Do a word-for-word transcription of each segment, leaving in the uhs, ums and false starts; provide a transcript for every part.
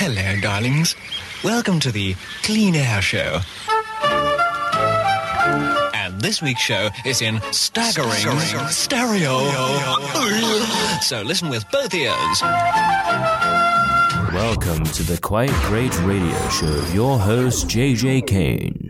Hello, darlings. Welcome to the Clean Air Show. And this week's show is in staggering, staggering. stereo. So listen with both ears. Welcome to the Quite Great Radio Show of your host, J J Kane.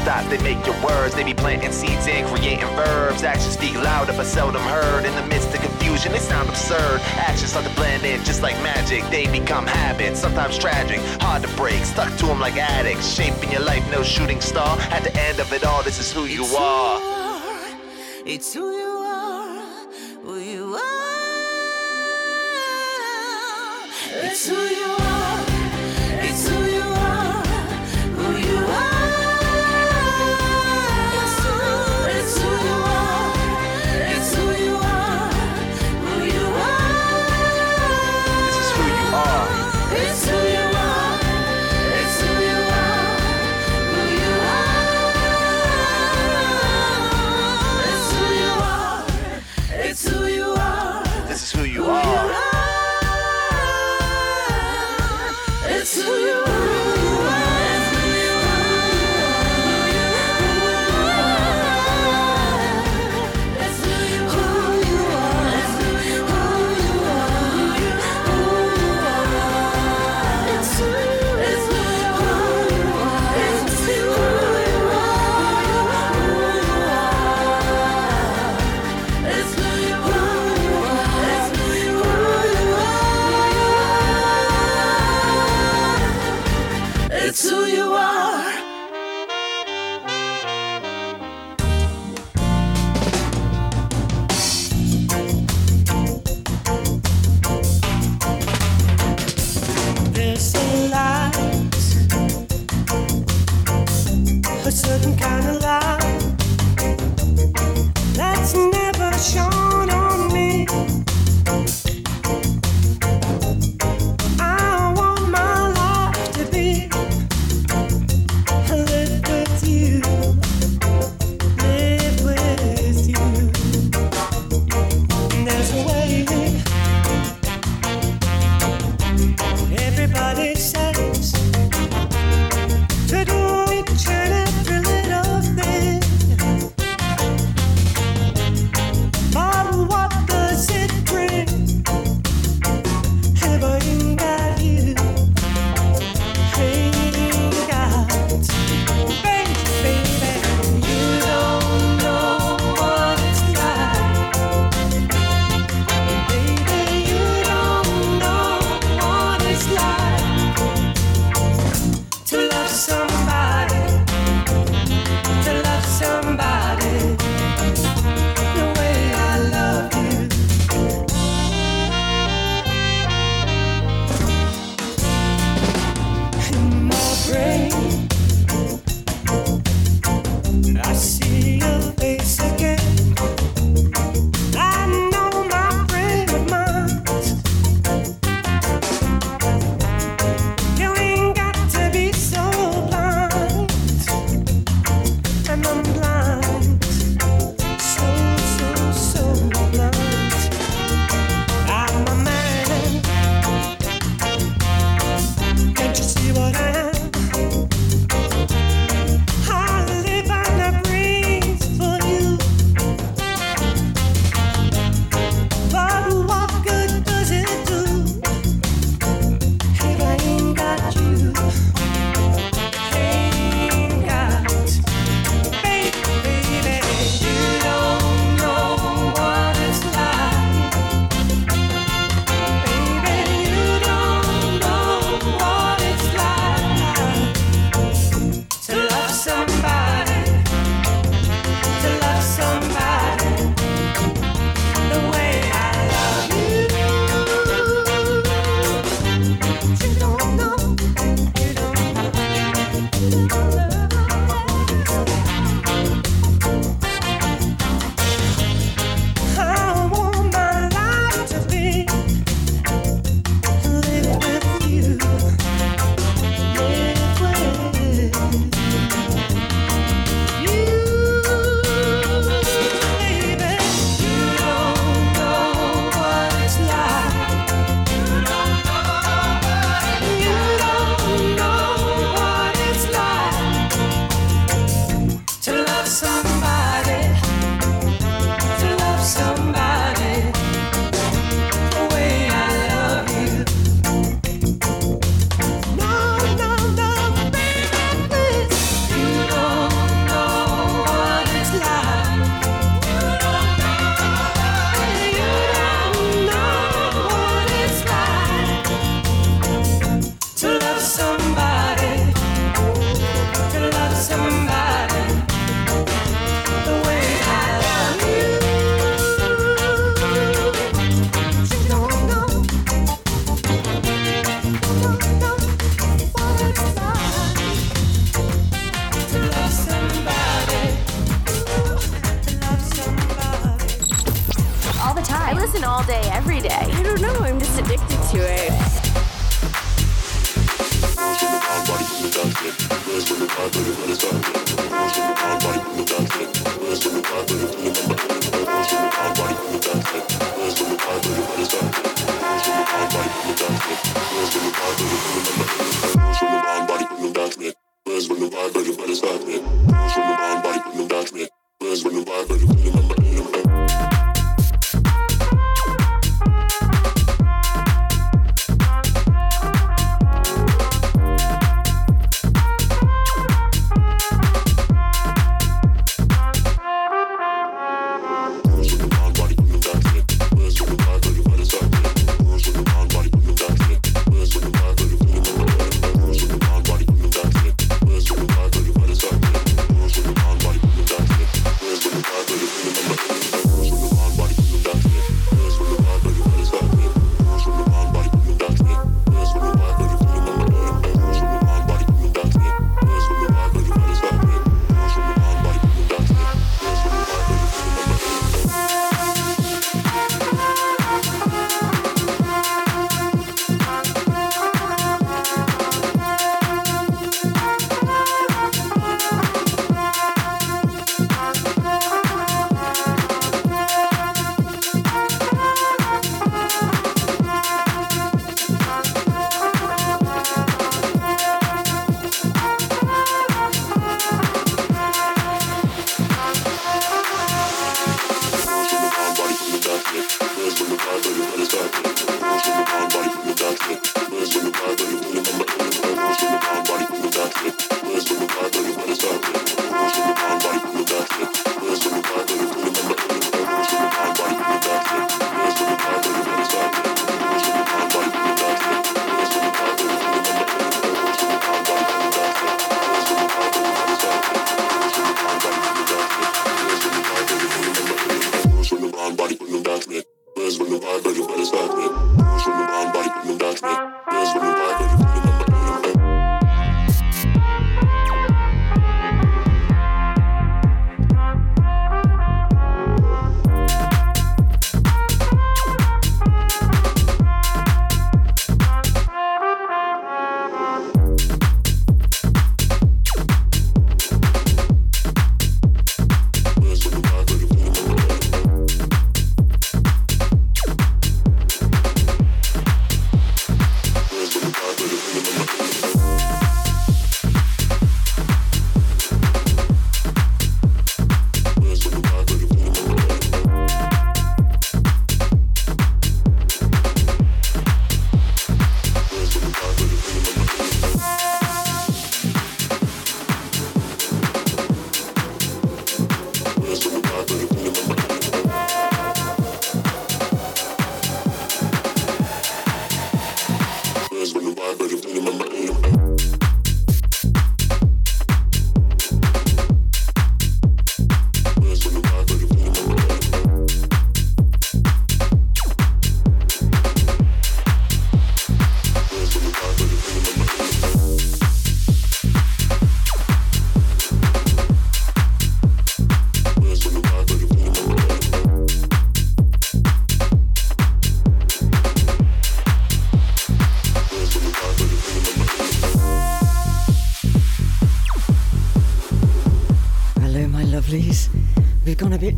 your thoughts, they make your words. They be planting seeds and creating verbs. Actions speak louder but seldom heard. In the midst of confusion, they sound absurd. Actions start to blend in just like magic. They become habits, sometimes tragic, hard to break, stuck to them like addicts. Shaping your life, no shooting star. At the end of it all, this is who you it's are. are It's who you are, who you are. It's who you are, it's who you are, who you are. listen all day, every day. I don't know, I'm just addicted to it.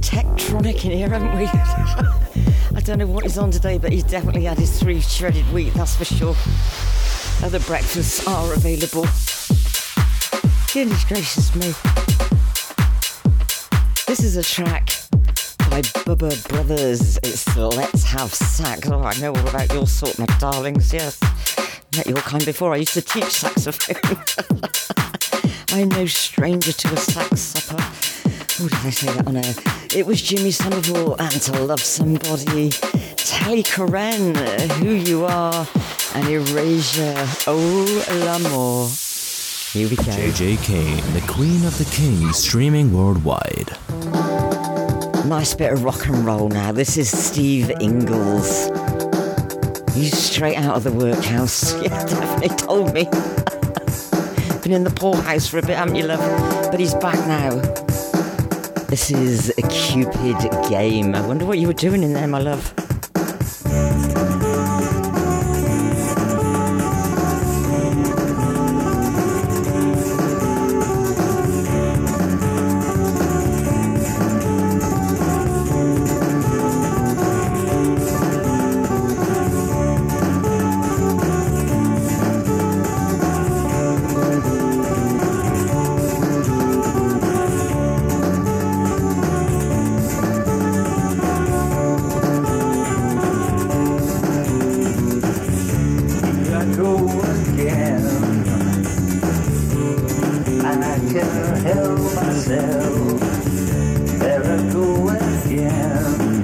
Tectronic in here, haven't we? I don't know what he's on today, but he's definitely had his three shredded wheat, that's for sure. Other breakfasts are available. Goodness gracious me. This is a track by Bubba Brothers. It's Let's Have Sax. Oh, I know all about your sort, my darlings, yes. Met your kind before. I used to teach saxophone. I'm no stranger to a sax supper. Oh, did I say that on air? It was Jimmy Somerville and To Love Somebody. Tally Coren, Who You Are, and Erasure, Oh L'amour. Here we go. J J Kane, the Queen of the Kings, streaming worldwide. Nice bit of rock and roll now. This is Steve Ingalls. He's straight out of the workhouse. Yeah, definitely told me. Been in the poorhouse for a bit, haven't you, love? But he's back now. This is A Cupid Game. I wonder what you were doing in there, my love. tell myself that I go again,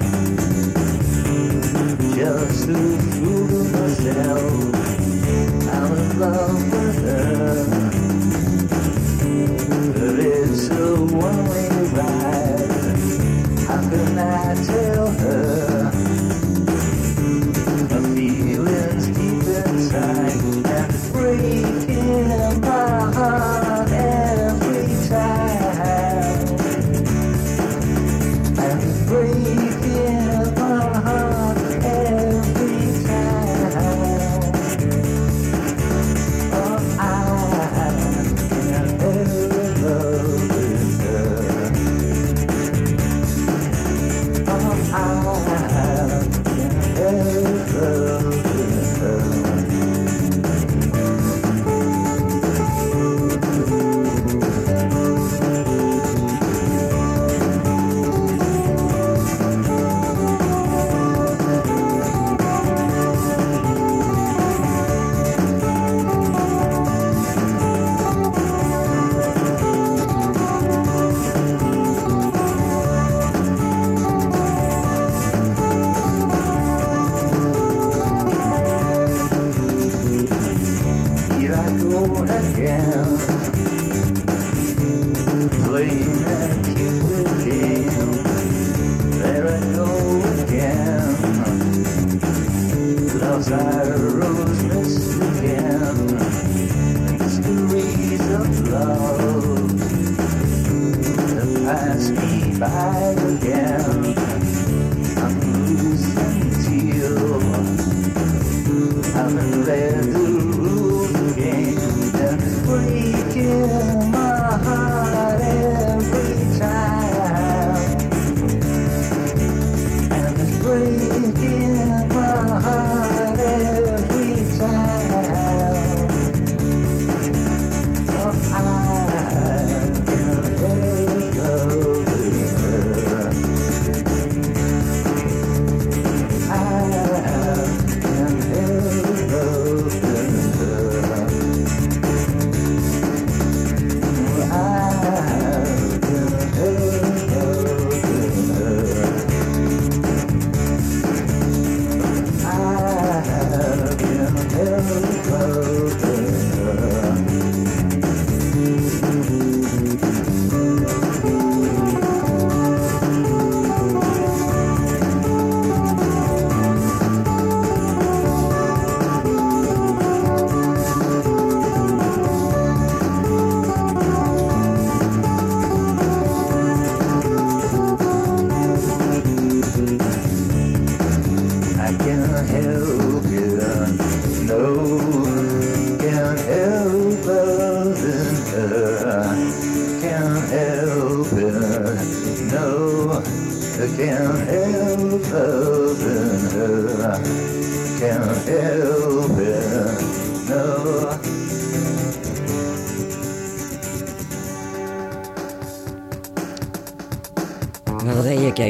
just to prove to myself I'm in love with her. But it's a one-way ride. How can I tell her my feelings deep inside and breaking my heart?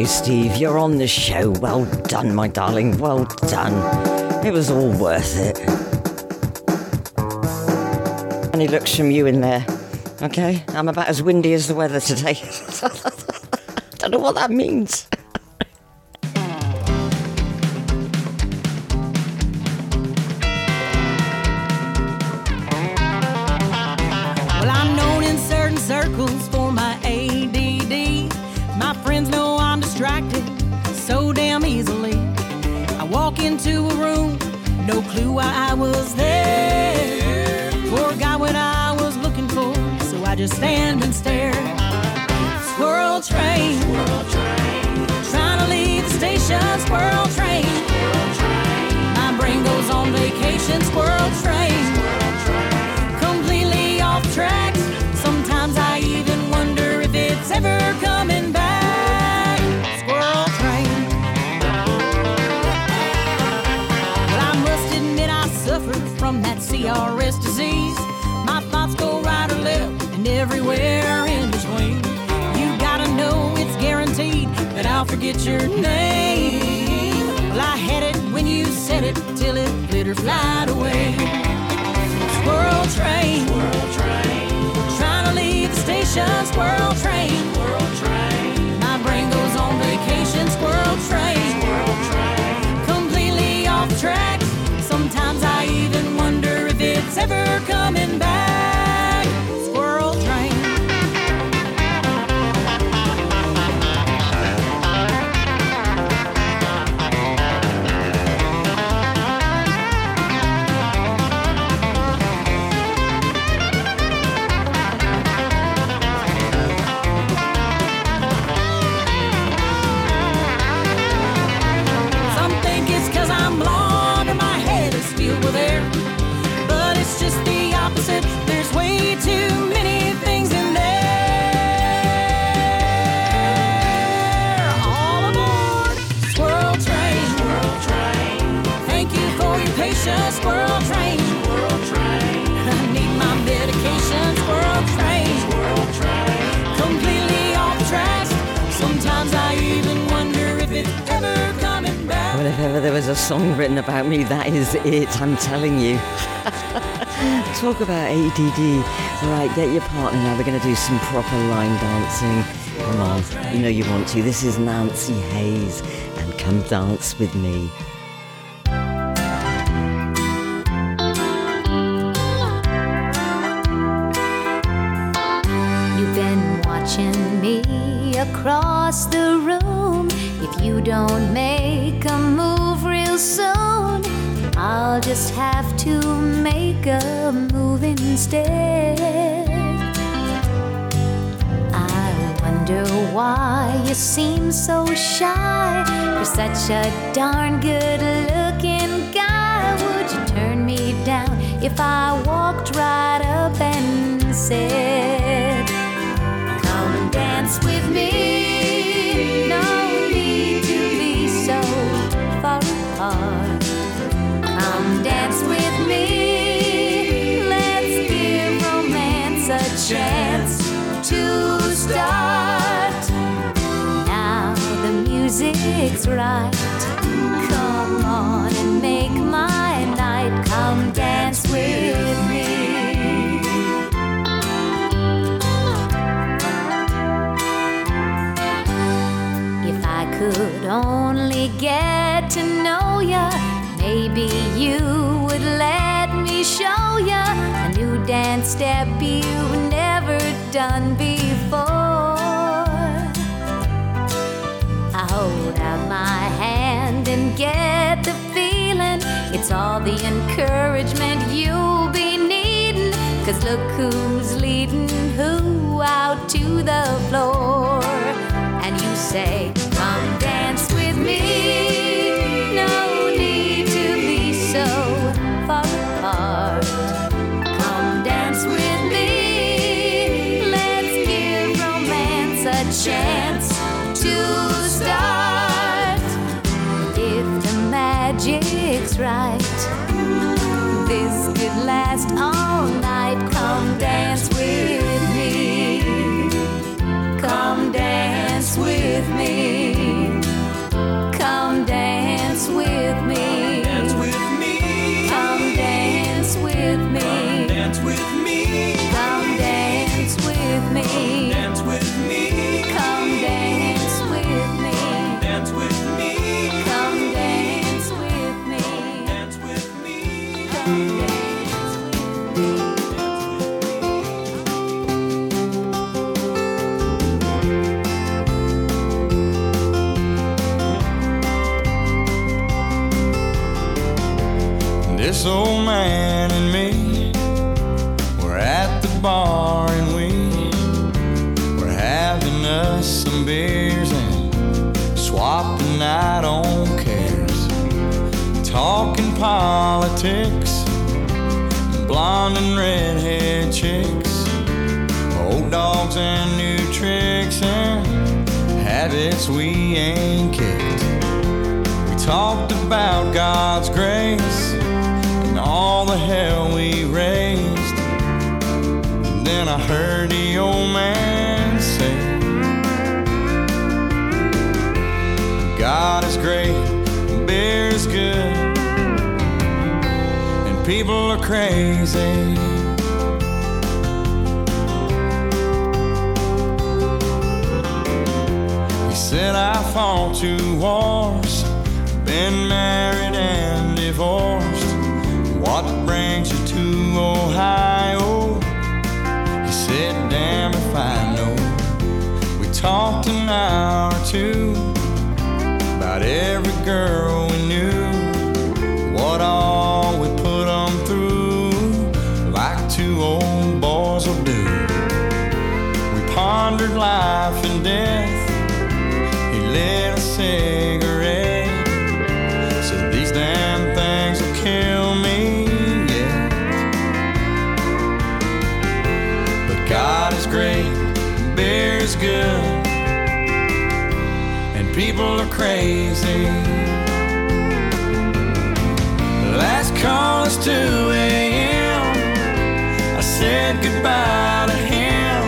Steve, you're on the show. Well done, my darling. Well done. It was all worth it. Any looks from you in there? Okay, I'm about as windy as the weather today. Don't know what that means. Well, I'm known in certain circles for my A D D. My friends know distracted so damn easily. I walk into a room, no clue why I was there. Forgot what I was looking for, so I just stand and stare. Swirl train, swirl train, trying to leave the station. Swirl train, swirl train, my brain goes on vacation. Swirl train, swirl train, completely off track. Sometimes I even wonder if it's ever coming back. From that C R S disease, my thoughts go right or left and everywhere in between. You gotta know it's guaranteed that I'll forget your name. Well, I had it when you said it till it glitter flied away. Swirl train, swirl train, trying to leave the station. vacation, squirrel train. Squirrel train. My brain goes on vacation, squirrel train. Squirrel train. Completely off track. Sometimes I even wonder if it's ever coming back. Squirrel train. There's way too many things in there. All aboard Squirrel Train. Squirrel Train. Thank you for your patience, Squirrel Train. Squirrel Train. I need my medication, Squirrel Train. Squirrel Train. Completely off track. Sometimes I even wonder if it's ever coming back. Well, if ever there was a song written about me, that is it, I'm telling you. Talk about A D D. Right, get your partner now. We're going to do some proper line dancing. Come on, you know you want to. This is Nancy Hayes, and Come Dance With Me. You've been watching me across the room. If you don't make a move real soon, I'll just have to make a move instead. I wonder why you seem so shy. You're such a darn good looking guy. Would you turn me down if I walked right up and said, come dance with me, no need to be so far apart. Come dance with me, let's give romance a chance to start. Now the music's right, come on and make my night. Come dance with me. If I could only get to know ya, maybe you would let me show ya a new dance step you've never done before. I hold out my hand and get the feeling it's all the encouragement you'll be needing. Cause look who's leading who out to the floor. And you say, come dance with me. No. So far apart. Come dance with me. Let's give romance a chance to start. If the magic's right, this could last all night. Come dance with me. Come dance with me. Come dance with me. With me. Come dance with me. Come dance with me. Come dance with me. Come dance with me. Come dance with me. Come dance with me. Come dance with me. Come dance with me. This old man and me, we're at the bar and we we're having us some beers and swapping I don't cares, talking politics, blonde and redhead chicks, old dogs and new tricks and habits we ain't kicked. We talked about God's grace, all the hell we raised. And then I heard the old man say, God is great, beer is good, and people are crazy. Said I fought two wars, been married and divorced. What brings you to Ohio? He said, damn if I know. We talked an hour or two about every girl we knew, what all we put them through, like two old boys will do. We pondered life and death. Lit a cigarette, said these damn things will kill me, yeah. But God is great, beer is good, and people are crazy. Last call is two a.m. I said goodbye to him.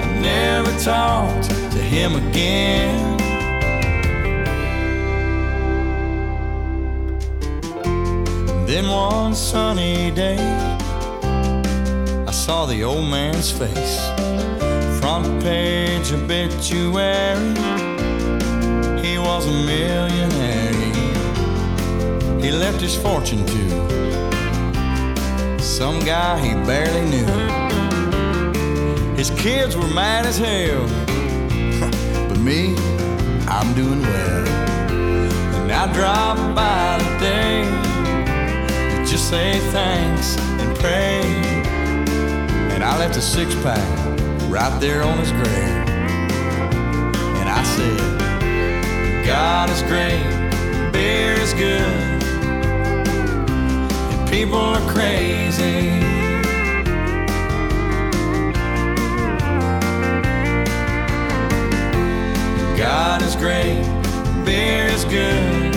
I never talked to him again. Then one sunny day, I saw the old man's face, front page obituary. He was a millionaire. He left his fortune to some guy he barely knew. His kids were mad as hell, but me, I'm doing well. And I dropped by today, just say thanks and pray. And I left a six-pack right there on his grave. And I said, God is great, beer is good, and people are crazy. God is great, beer is good,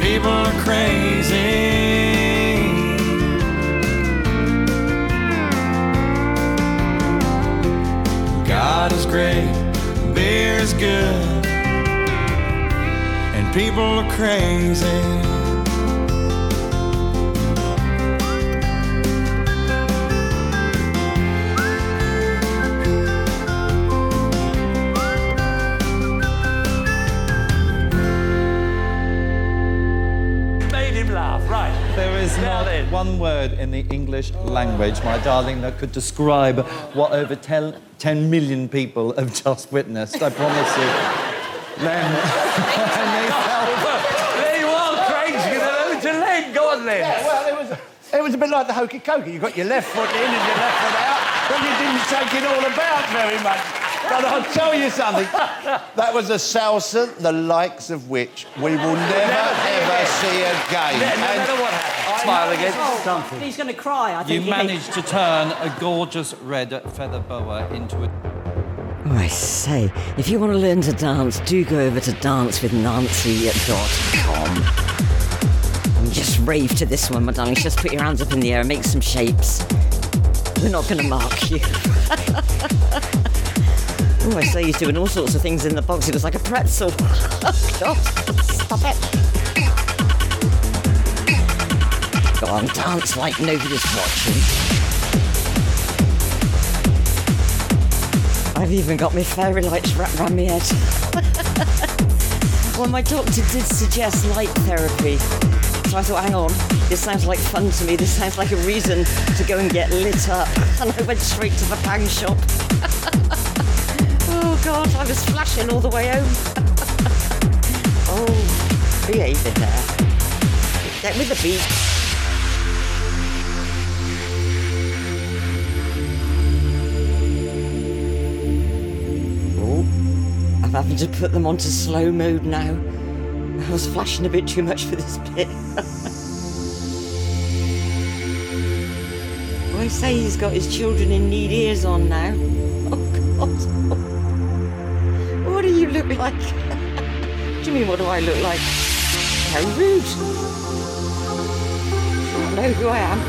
people are crazy. God is great, beer is good, and people are crazy. There is not one word in the English language, my darling, that could describe what over ten million people have just witnessed. I promise you. Len. There you are, Craig. You're going to to Len. Go on, Len. Yeah, well, it was, it was a bit like the hokey cokey. You got your left foot in and your left foot out, but you didn't take it all about very much. But I'll tell you something. That was a salsa the likes of which we will never, never ever see again. No, no, no, no, what happened? Smile again. Oh, something. He's going to cry, I think. You managed to turn a gorgeous red feather boa into a... Oh, I say, if you want to learn to dance, do go over to dance with nancy dot com. And just rave to this one, my darling. Just put your hands up in the air and make some shapes. We're not going to mark you. Oh, I say, he's doing all sorts of things in the box. It was like a pretzel. Oh, God. Stop it. Go on, dance like nobody's watching. I've even got my fairy lights wrapped around my head. Well, my doctor did suggest light therapy. So I thought, hang on, this sounds like fun to me. This sounds like a reason to go and get lit up. And I went straight to the bang shop. Oh, God, I was flashing all the way home. Oh, behave in there. Get with the beat. Oh, I'm having to put them onto slow mode now. I was flashing a bit too much for this bit. Well, I say he's got his children in need ears on now. Oh, God. What do you look like? Jimmy, what do I look like? How rude. I don't know who I am.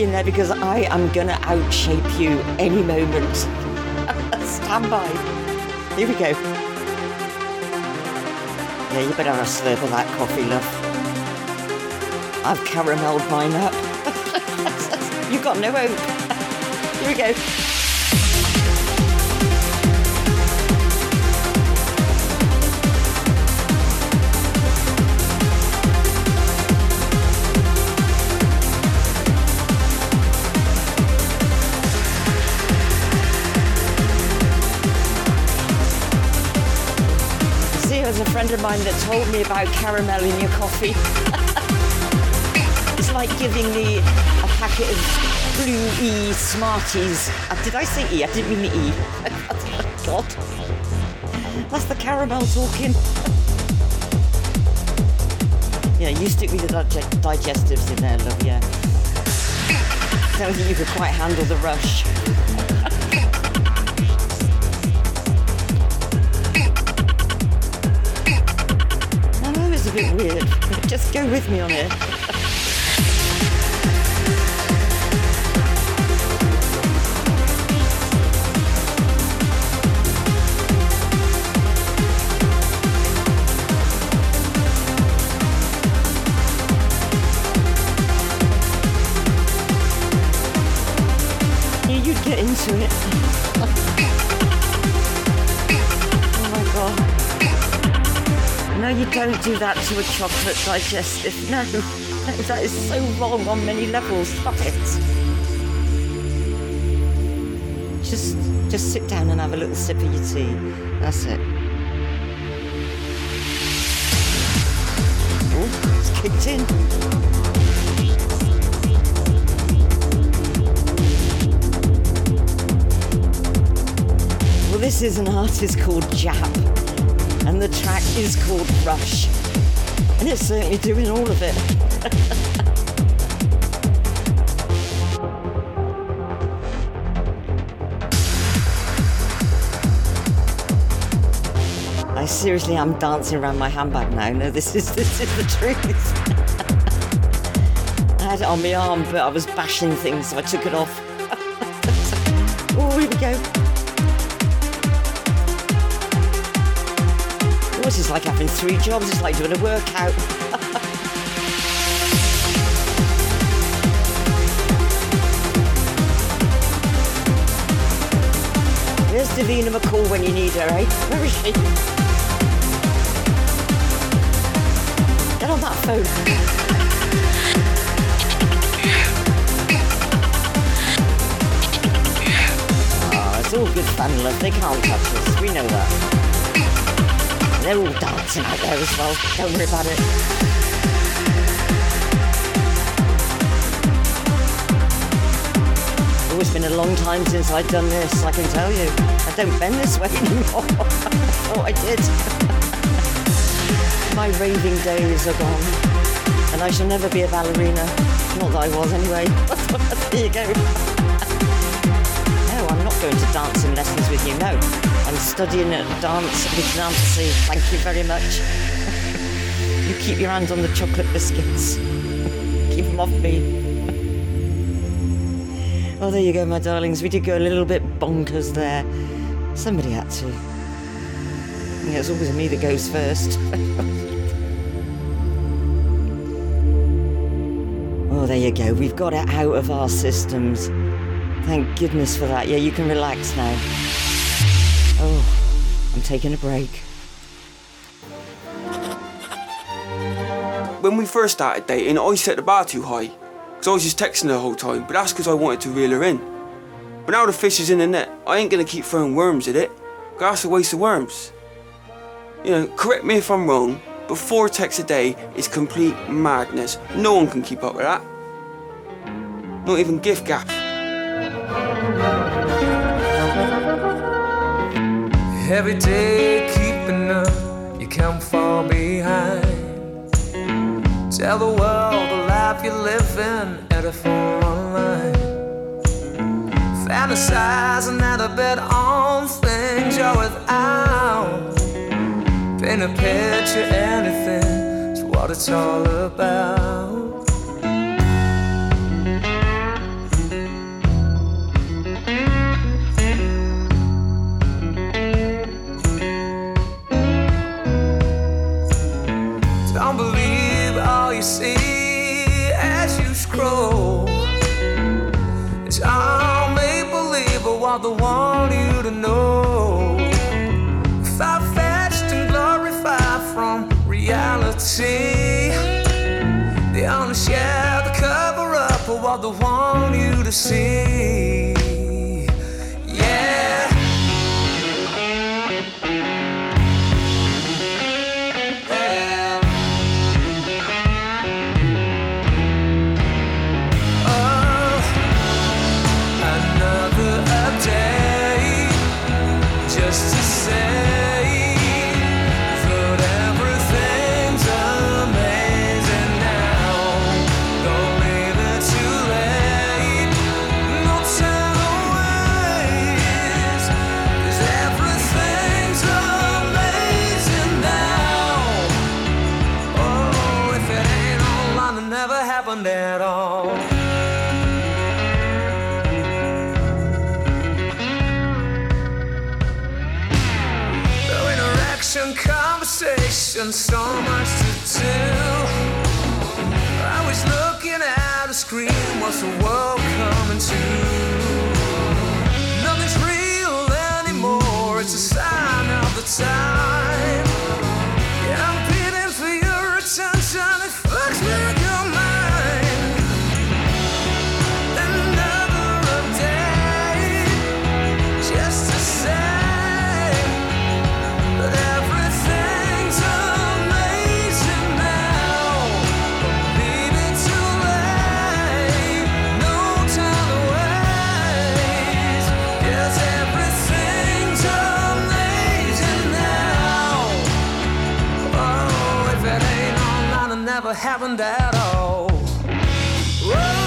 In there, because I am going to outshape you any moment. Stand by. Here we go. Yeah, you better have a slurp of that coffee, love. I've caramelled mine up. You've got no hope. Here we go. There's a friend of mine that told me about caramel in your coffee. It's like giving me a packet of blue E Smarties. Uh, did I say E? I didn't mean the E. God. That's the caramel talking. Yeah, you stick with the dig- digestives in there, love, yeah. I don't think you could quite handle the rush. A bit weird, but just go with me on it. Yeah, you'd get into it. Oh my god. No, you don't do that to a chocolate digestive. No, no, that is so wrong on many levels. Stop it. Just, just sit down and have a little sip of your tea. That's it. Oh, it's kicked in. Well, this is an artist called Jaap. And the track is called Rush. And it's certainly doing all of it. I seriously am dancing around my handbag now. No, this is this is the truth. I had it on my arm, but I was bashing things, so I took it off. Oh, here we go. It's like having three jobs, it's like doing a workout. There's Davina McCall when you need her, eh? Where is she? Get on that phone. Oh, it's all good fun, love. They can't touch us, we know that. They're all dancing out there as well, don't worry about it. Oh, it's been a long time since I've done this, I can tell you. I don't bend this way anymore. Oh, I did. My raving days are gone, and I shall never be a ballerina. Not that I was, anyway. There you go. No, I'm not going to dance in lessons with you, no. I'm studying at Dance with Nancy, thank you very much. You keep your hands on the chocolate biscuits. Keep them off me. Oh, there you go, my darlings. We did go a little bit bonkers there. Somebody had to. Yeah, it's always me that goes first. Oh, there you go. We've got it out of our systems. Thank goodness for that. Yeah, you can relax now. Oh, I'm taking a break. When we first started dating, I set the bar too high, because I was just texting her the whole time, but that's because I wanted to reel her in. But now the fish is in the net, I ain't going to keep throwing worms at it, because that's a waste of worms. You know, correct me if I'm wrong, but four texts a day is complete madness. No one can keep up with that. Not even Gifgaff. Every day keeping up, you can't fall behind. Tell the world the life you're living at a foreign line. Fantasizing at a bit on things you're without. Paint a picture, anything's what it's all about. Don't believe all you see as you scroll. It's all maple want you to see. Yeah. Yeah. Oh, another update just to say. At all. No interaction, conversation, so much to do. I was looking at a screen, what's the world coming to? Nothing's real anymore, it's a sign of the time. And I'm bidding for your attention, it fucks me. Never happened at all. Oh, yeah.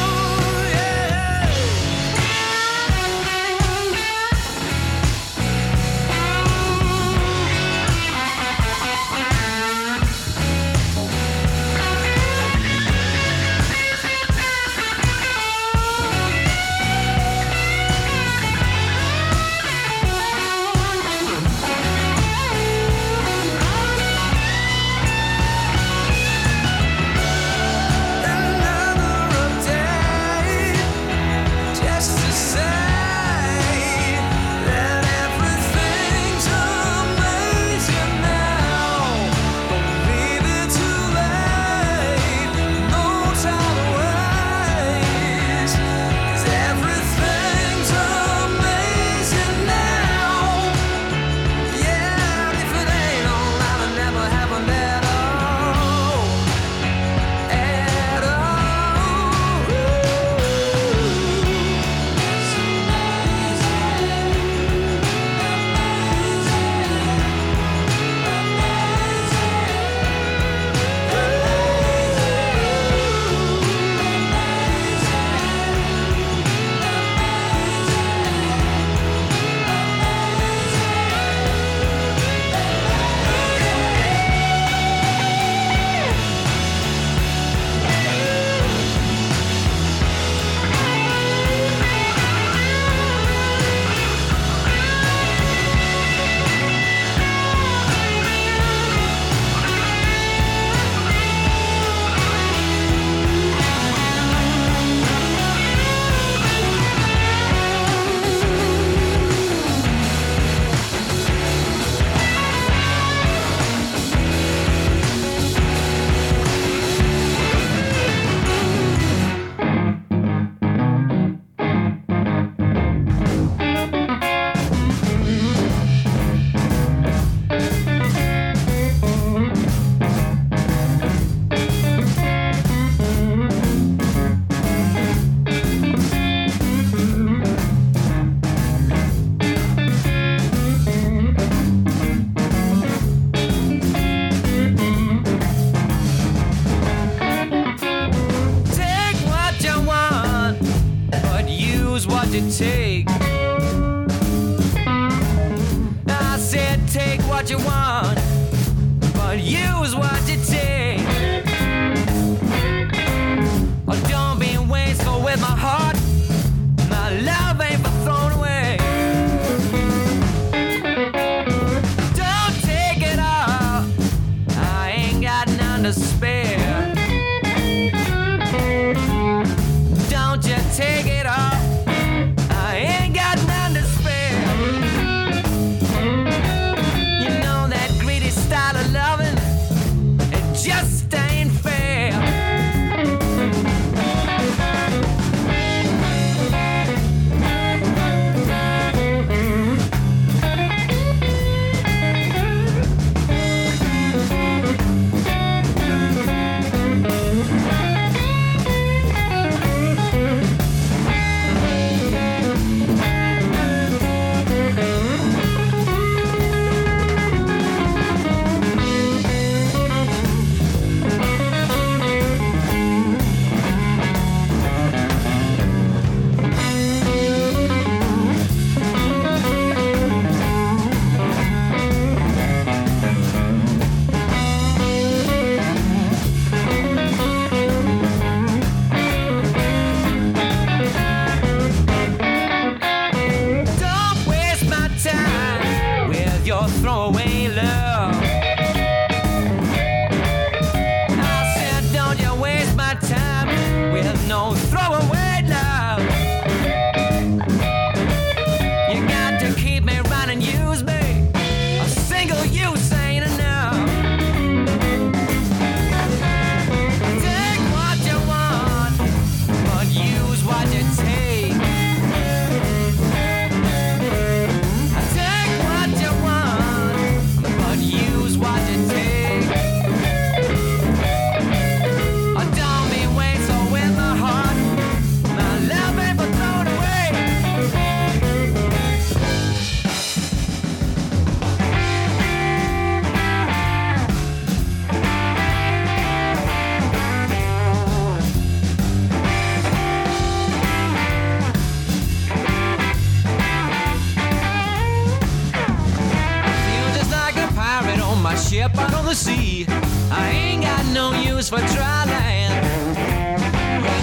up out on the sea. I ain't got no use for dry land.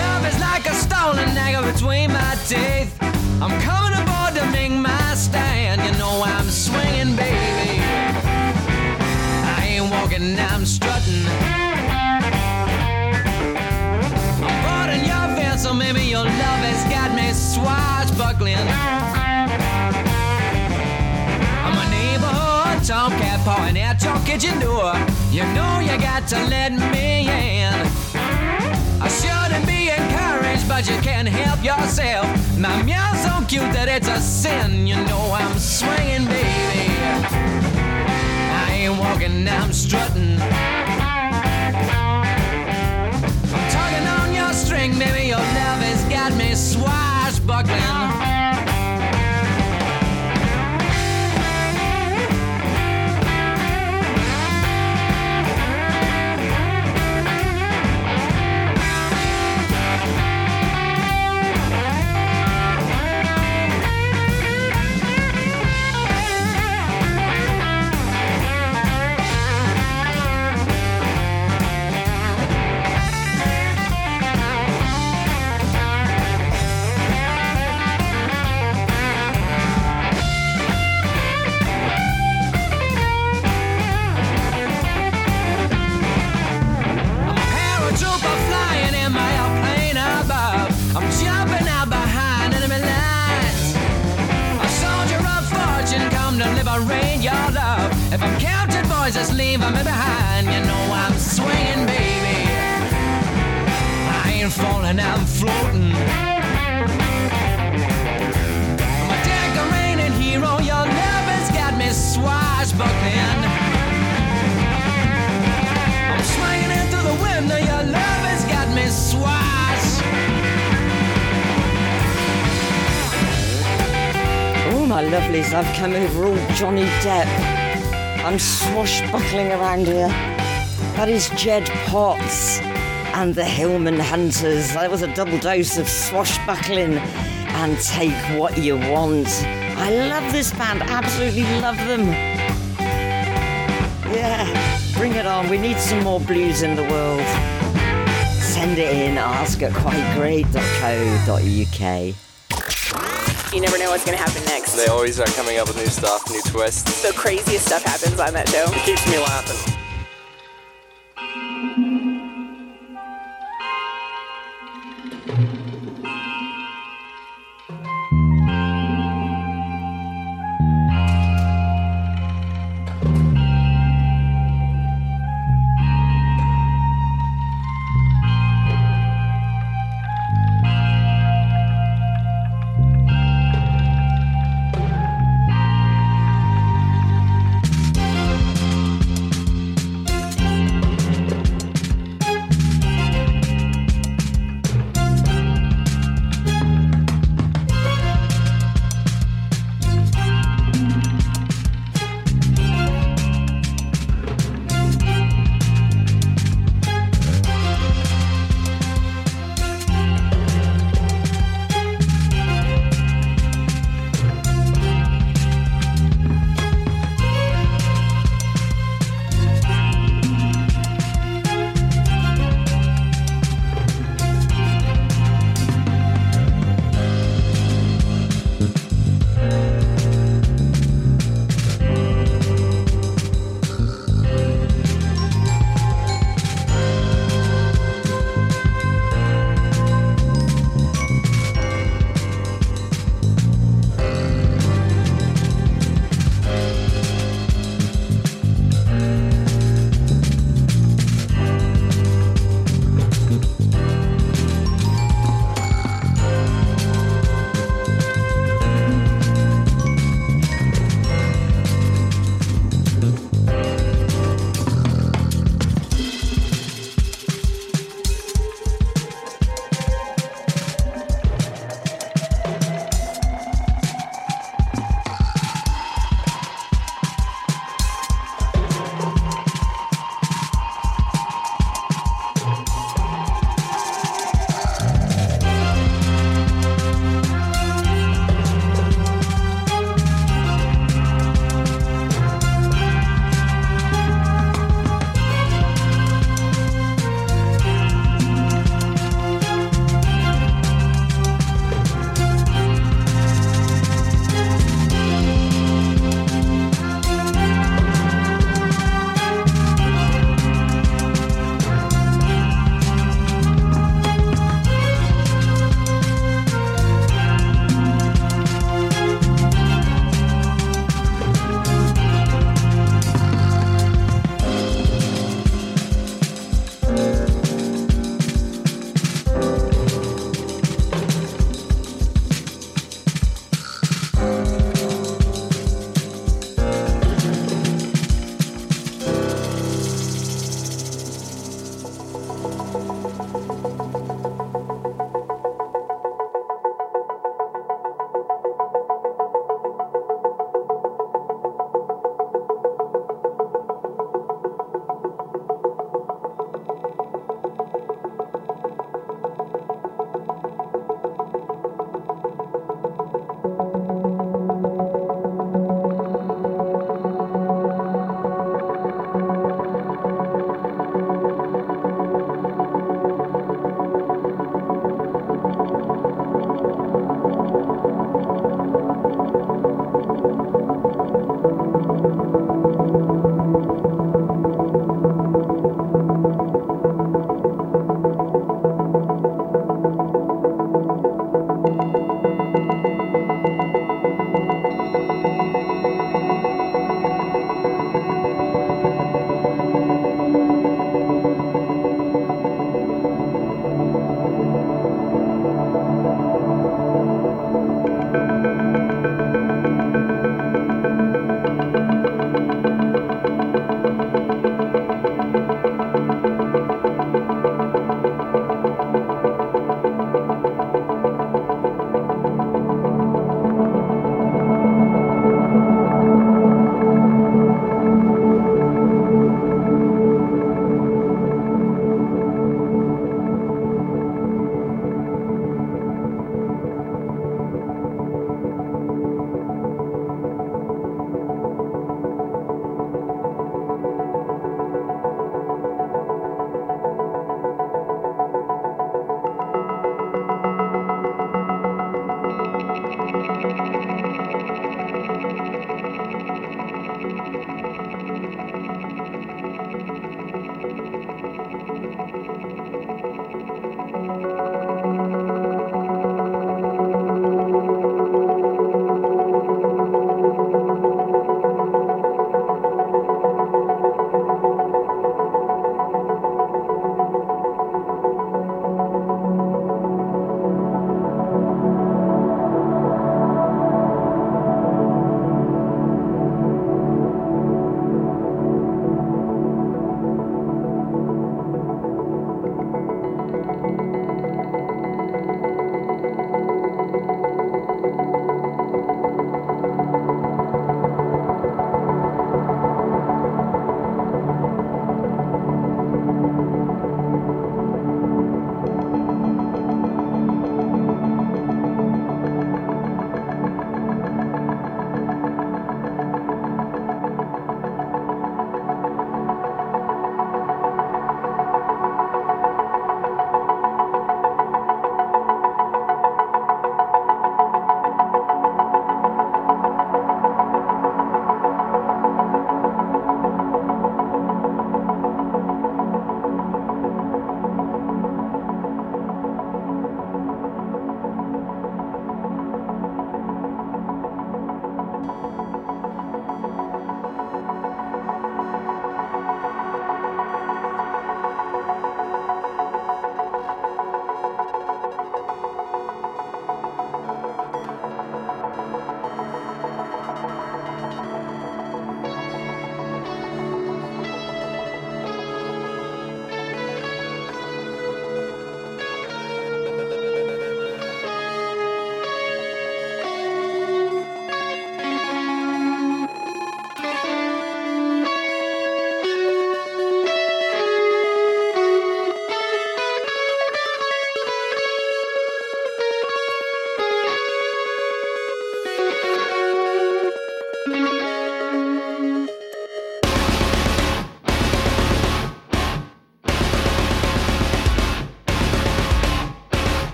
Love is like a stolen dagger between my teeth. I'm coming aboard to make my stand. You know I'm swinging, baby. I ain't walking, I'm strutting. I'm boarding your vessel, maybe your love has got me swashbuckling. Tom cat pawing at your kitchen door. You know you got to let me in. I shouldn't be encouraged, but you can't help yourself. My meow's so cute that it's a sin. You know I'm swinging, baby. I ain't walking, I'm strutting. I'm tugging on your string, baby. Your love has got me swashbuckling. If I'm counting boys, just leave me behind. You know I'm swinging, baby. I ain't falling, I'm floating. I'm a decorated hero. Your love has got me swashbuckling. I'm swinging into the window. Your love has got me swash. Oh, my lovelies, I've come over all Johnny Depp. I'm swashbuckling around here. That is Jed Potts and the Hillman Hunters. That was a double dose of swashbuckling and take what you want. I love this band, absolutely love them. Yeah, bring it on. We need some more blues in the world. Send it in, ask at quite great dot co dot U K. You never know what's going to happen next. They always are coming up with new stuff, new twists. The craziest stuff happens on that show. It keeps me laughing.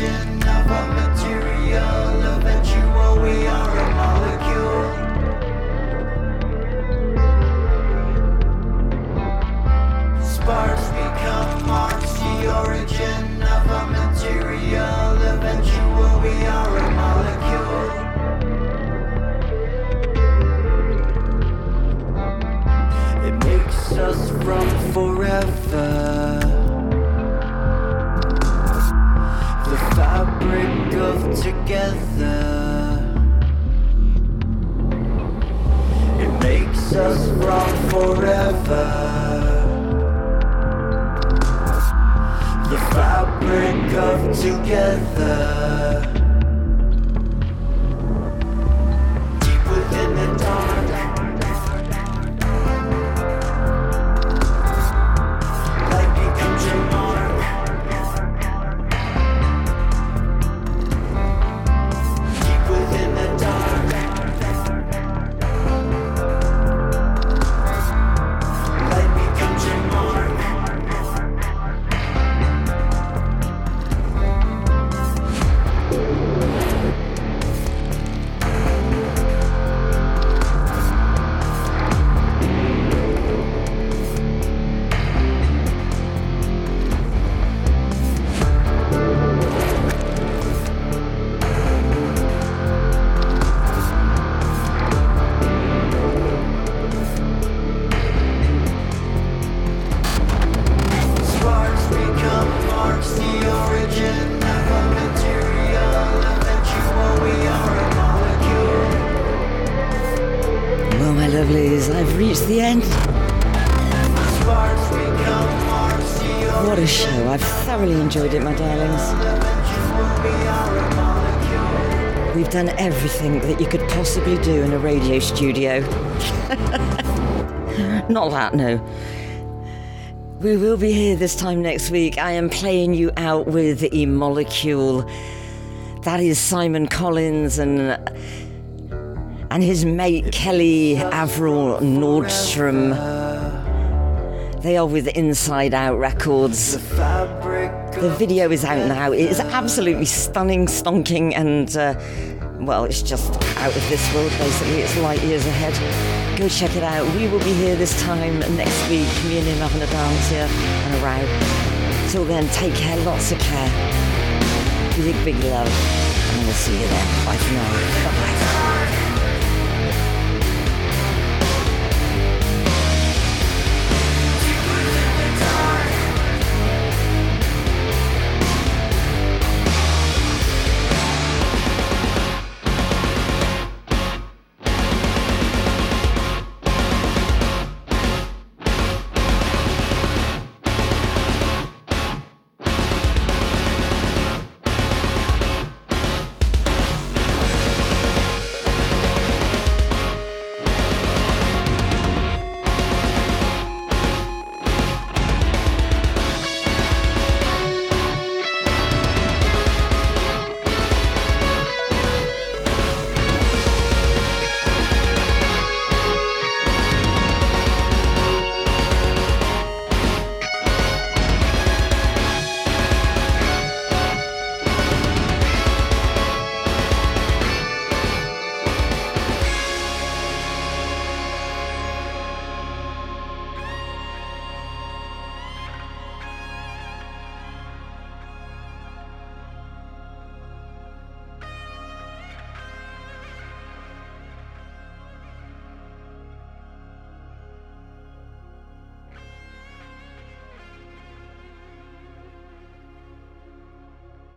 origin of our material, eventual we are a molecule. Sparks become marks, the origin of our material, eventual we are a molecule. Us from forever, the fabric of together. It makes us from forever, the fabric of together. Deep within the dark, the end. What a show. I've thoroughly enjoyed it, my darlings. We've done everything that you could possibly do in a radio studio. Not that, no. We will be here this time next week. I am playing you out with eMolecule. That is Simon Collins and... and his mate, Kelly Avril Nordstrom. They are with Inside Out Records. The video is out now. It is absolutely stunning, stonking, and, uh, well, it's just out of this world, basically. It's light years ahead. Go check it out. We will be here this time next week. Me and him having a dance here and a row. Till then, take care, lots of care. Big, big love. And we'll see you then. Bye for now. Bye-bye.